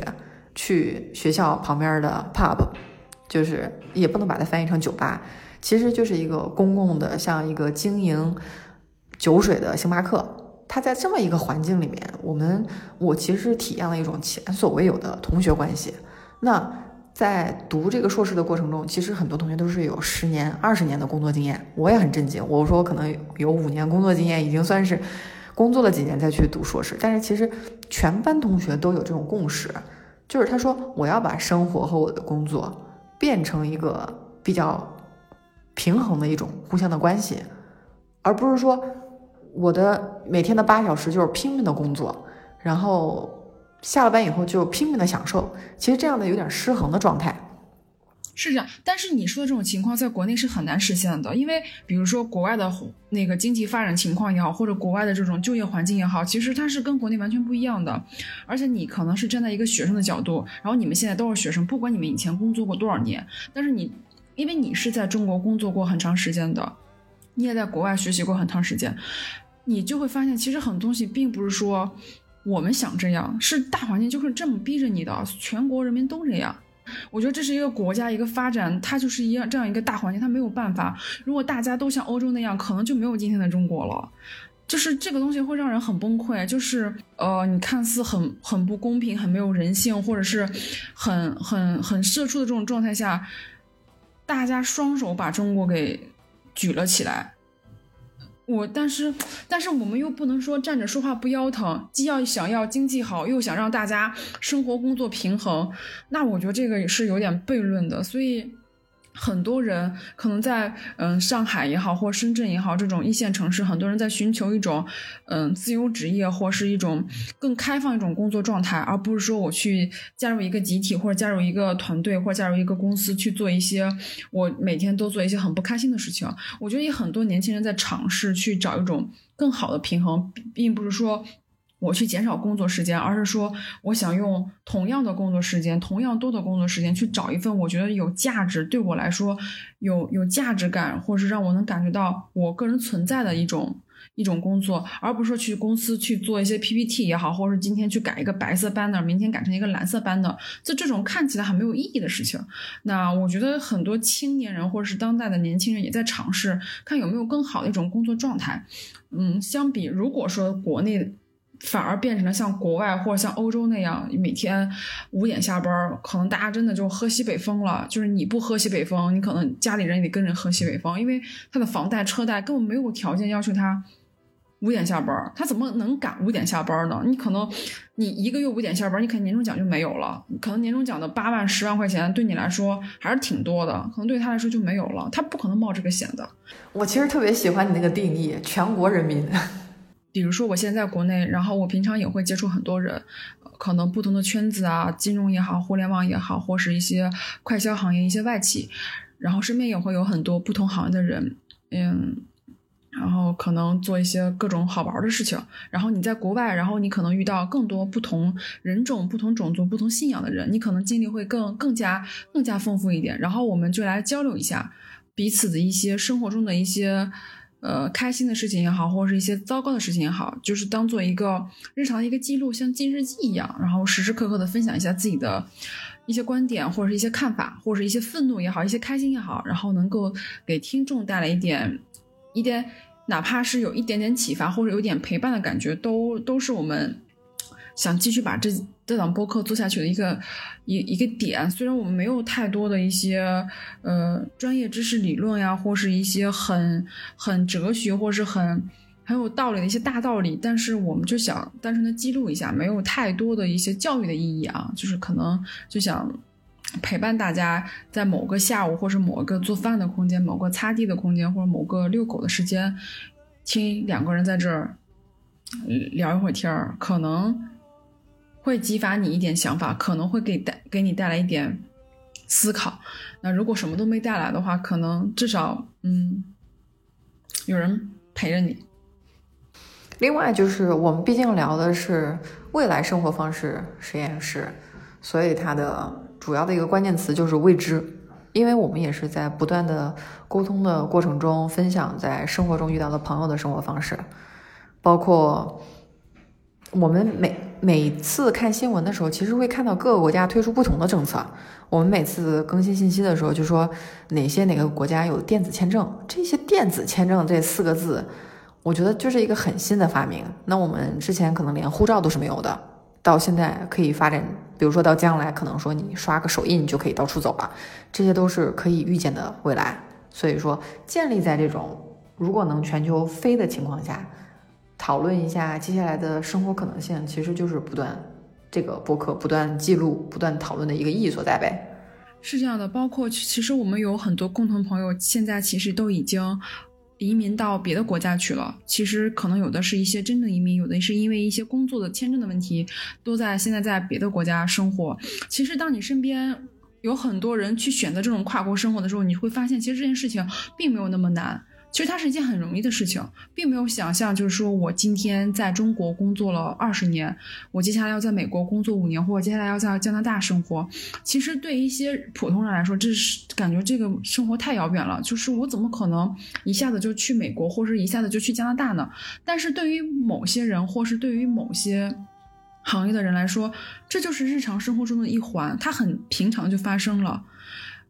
去学校旁边的 pub， 就是也不能把它翻译成酒吧，其实就是一个公共的像一个经营酒水的星巴克。它在这么一个环境里面，我们我其实体验了一种前所未有的同学关系。那在读这个硕士的过程中，其实很多同学都是有十年二十年的工作经验，我也很震惊，我说我可能有五年工作经验，已经算是工作了几年再去读硕士。但是其实全班同学都有这种共识，就是他说我要把生活和我的工作变成一个比较平衡的一种互相的关系，而不是说我的每天的八小时就是拼命的工作，然后下了班以后就拼命的享受，其实这样的有点失衡的状态。是这样，但是你说的这种情况在国内是很难实现的，因为比如说国外的那个经济发展情况也好，或者国外的这种就业环境也好，其实它是跟国内完全不一样的。而且你可能是站在一个学生的角度，然后你们现在都是学生，不管你们以前工作过多少年，但是你因为你是在中国工作过很长时间的，你也在国外学习过很长时间，你就会发现其实很多东西并不是说我们想这样，是大环境就是这么逼着你的，全国人民都这样。我觉得这是一个国家一个发展，它就是一样这样一个大环境，它没有办法。如果大家都像欧洲那样，可能就没有今天的中国了。就是这个东西会让人很崩溃，就是呃，你看似很很不公平、很没有人性，或者是很很很社畜的这种状态下，大家双手把中国给举了起来。我但是但是我们又不能说站着说话不腰疼，既要想要经济好，又想让大家生活工作平衡，那我觉得这个也是有点悖论的。所以很多人可能在嗯上海也好，或深圳也好，这种一线城市，很多人在寻求一种嗯自由职业，或是一种更开放一种工作状态，而不是说我去加入一个集体，或者加入一个团队，或者加入一个公司去做一些我每天都做一些很不开心的事情。我觉得也很多年轻人在尝试去找一种更好的平衡，并不是说我去减少工作时间，而是说我想用同样的工作时间，同样多的工作时间去找一份我觉得有价值，对我来说有有价值感，或是让我能感觉到我个人存在的一种一种工作，而不是说去公司去做一些 P P T 也好，或者是今天去改一个白色banner，明天改成一个蓝色banner，这这种看起来很没有意义的事情。那我觉得很多青年人或者是当代的年轻人也在尝试看有没有更好的一种工作状态。嗯，相比如果说国内反而变成了像国外或者像欧洲那样，每天五点下班，可能大家真的就喝西北风了。就是你不喝西北风，你可能家里人也得跟着喝西北风，因为他的房贷车贷根本没有条件要求他五点下班，他怎么能赶五点下班呢？你可能你一个月五点下班，你可能年终奖就没有了，可能年终奖的八万十万块钱对你来说还是挺多的，可能对他来说就没有了，他不可能冒这个险的。我其实特别喜欢你那个定义，全国人民。比如说我现在在国内，然后我平常也会接触很多人，可能不同的圈子啊，金融也好，互联网也好，或是一些快消行业，一些外企，然后身边也会有很多不同行业的人，嗯，然后可能做一些各种好玩的事情。然后你在国外，然后你可能遇到更多不同人种、不同种族、不同信仰的人，你可能经历会更更加更加丰富一点。然后我们就来交流一下彼此的一些生活中的一些呃，开心的事情也好，或者是一些糟糕的事情也好，就是当做一个日常的一个记录，像记日记一样，然后时时刻刻的分享一下自己的一些观点，或者是一些看法，或者是一些愤怒也好，一些开心也好，然后能够给听众带来一点一点，哪怕是有一点点启发，或者有点陪伴的感觉，都都是我们想继续把这这档播客做下去的一个一一个点。虽然我们没有太多的一些呃专业知识理论呀，或是一些很很哲学或是很很有道理的一些大道理，但是我们就想单纯的记录一下，没有太多的一些教育的意义啊，就是可能就想陪伴大家在某个下午，或是某个做饭的空间，某个擦地的空间，或者某个遛狗的时间，听两个人在这儿聊一会儿天儿，可能会激发你一点想法，可能会给带给你带来一点思考。那如果什么都没带来的话，可能至少嗯有人陪着你。另外就是我们毕竟聊的是未来生活方式实验室，所以它的主要的一个关键词就是未知，因为我们也是在不断的沟通的过程中分享在生活中遇到的朋友的生活方式，包括我们每每次看新闻的时候，其实会看到各个国家推出不同的政策。我们每次更新信息的时候就说哪些哪个国家有电子签证，这些电子签证这四个字我觉得就是一个很新的发明，那我们之前可能连护照都是没有的，到现在可以发展，比如说到将来可能说你刷个手印就可以到处走了，这些都是可以预见的未来。所以说建立在这种如果能全球飞的情况下，讨论一下接下来的生活可能性，其实就是不断这个播客不断记录不断讨论的一个意义所在呗。是这样的，包括其实我们有很多共同朋友现在其实都已经移民到别的国家去了，其实可能有的是一些真正移民，有的是因为一些工作的签证的问题，都在现在在别的国家生活。其实当你身边有很多人去选择这种跨国生活的时候，你会发现其实这件事情并没有那么难，其实它是一件很容易的事情，并没有想象就是说我今天在中国工作了二十年，我接下来要在美国工作五年，或者接下来要在加拿大生活。其实对一些普通人来说，这是感觉这个生活太遥远了，就是我怎么可能一下子就去美国，或是一下子就去加拿大呢？但是对于某些人，或是对于某些行业的人来说，这就是日常生活中的一环，它很平常就发生了。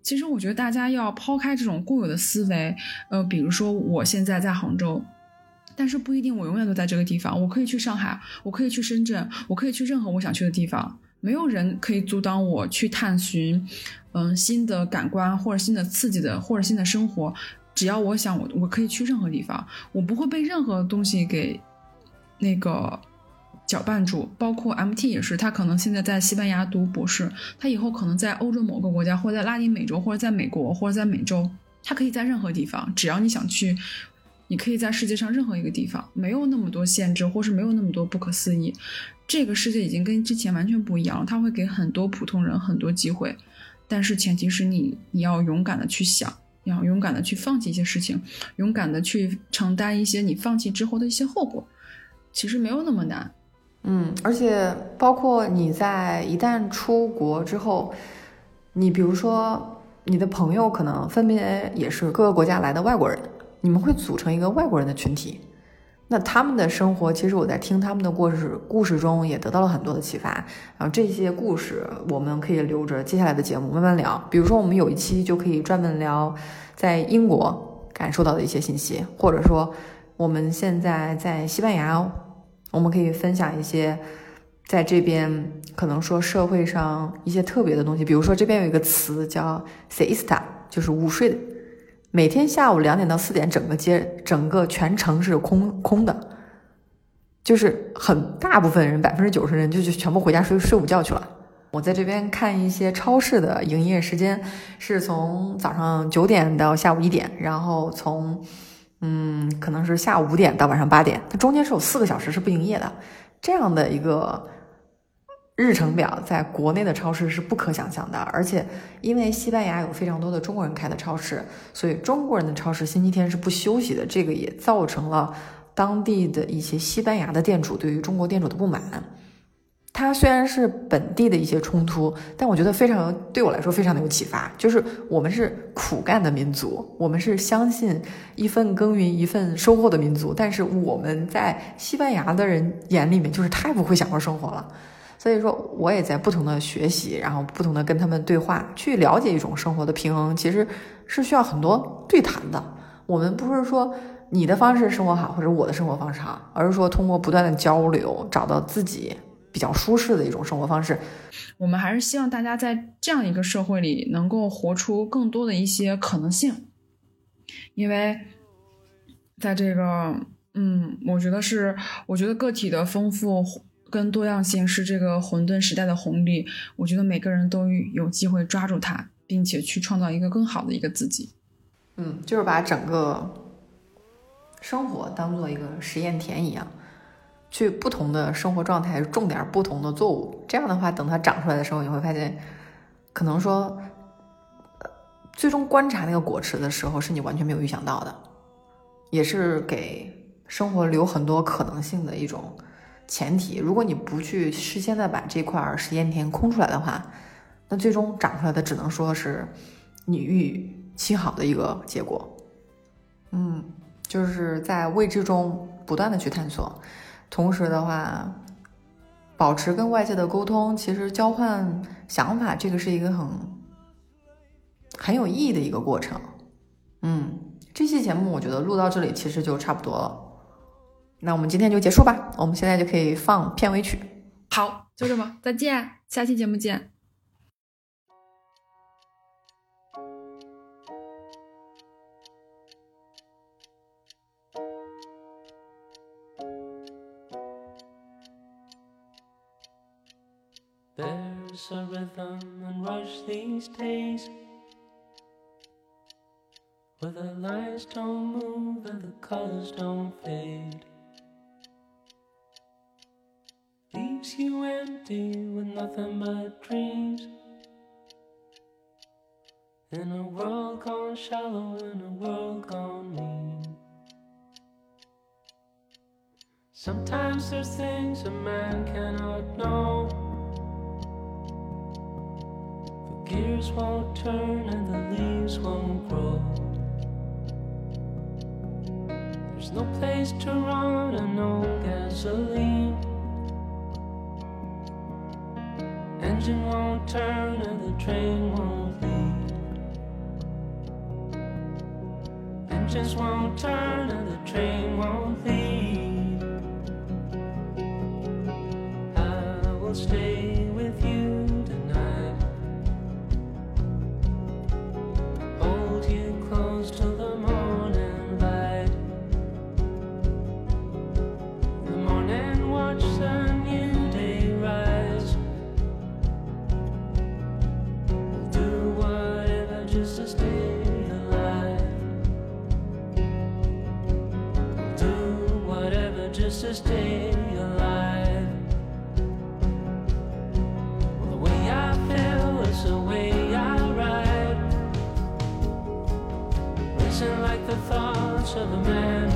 其实我觉得大家要抛开这种固有的思维，呃，比如说我现在在杭州，但是不一定我永远都在这个地方，我可以去上海，我可以去深圳，我可以去任何我想去的地方，没有人可以阻挡我去探寻，嗯、呃，新的感官或者新的刺激的或者新的生活，只要我想我我可以去任何地方，我不会被任何东西给那个搅拌住。包括 M T 也是，他可能现在在西班牙读博士，他以后可能在欧洲某个国家，或者在拉丁美洲，或者在美国，或者在美洲，他可以在任何地方，只要你想去，你可以在世界上任何一个地方，没有那么多限制，或是没有那么多不可思议。这个世界已经跟之前完全不一样了，他会给很多普通人很多机会，但是前提是你你要勇敢的去想，要勇敢的去放弃一些事情，勇敢的去承担一些你放弃之后的一些后果，其实没有那么难。嗯，而且包括你在一旦出国之后，你比如说你的朋友可能分别也是各个国家来的外国人，你们会组成一个外国人的群体，那他们的生活，其实我在听他们的故事故事中也得到了很多的启发，然后这些故事我们可以留着接下来的节目慢慢聊，比如说我们有一期就可以专门聊在英国感受到的一些信息，或者说我们现在在西班牙，我们可以分享一些在这边可能说社会上一些特别的东西，比如说这边有一个词叫 siesta， 就是午睡的，每天下午两点到四点，整个街整个全城是空空的，就是很大部分人百分之九十人就就全部回家睡睡午觉去了。我在这边看一些超市的营业时间是从早上九点到下午一点，然后从嗯，可能是下午五点到晚上八点，它中间是有四个小时是不营业的，这样的一个日程表在国内的超市是不可想象的。而且因为西班牙有非常多的中国人开的超市，所以中国人的超市星期天是不休息的，这个也造成了当地的一些西班牙的店主对于中国店主的不满。它虽然是本地的一些冲突，但我觉得非常对我来说非常的有启发，就是我们是苦干的民族，我们是相信一份耕耘一份收获的民族，但是我们在西班牙的人眼里面就是太不会享受生活了。所以说我也在不同的学习，然后不同的跟他们对话，去了解一种生活的平衡，其实是需要很多对谈的。我们不是说你的方式生活好或者我的生活方式好，而是说通过不断的交流找到自己比较舒适的一种生活方式。我们还是希望大家在这样一个社会里能够活出更多的一些可能性，因为在这个嗯，我觉得是我觉得个体的丰富跟多样性是这个混沌时代的红利，我觉得每个人都有机会抓住它，并且去创造一个更好的一个自己。嗯，就是把整个生活当做一个实验田一样，去不同的生活状态种点不同的作物，这样的话等它长出来的时候，你会发现可能说最终观察那个果实的时候是你完全没有预想到的，也是给生活留很多可能性的一种前提。如果你不去事先的把这块实验田空出来的话，那最终长出来的只能说是你预期好的一个结果。嗯，就是在未知中不断的去探索，同时的话保持跟外界的沟通，其实交换想法，这个是一个很很有意义的一个过程。嗯，这期节目我觉得录到这里其实就差不多了，那我们今天就结束吧，我们现在就可以放片尾曲。好，就这么，再见，下期节目见。There's a rhythm and rush these days, where the lines don't move and the colors don't fade. Leaves you empty with nothing but dreams, in a world gone shallow, in a world gone mean. Sometimes there's things a man cannot know, the gears won't turn and the leaves won't grow. There's no place to run and no gasoline, engine won't turn and the train won't leave. Engines won't turn and the train won't leave. I will stay with you tonight, hold you close till the morning light. In the morning watch the new day rise, we'll do whatever just to stay alive, we'll do whatever just to stay alive. Well, the way I feel is the way I ride, racing like the thoughts of a man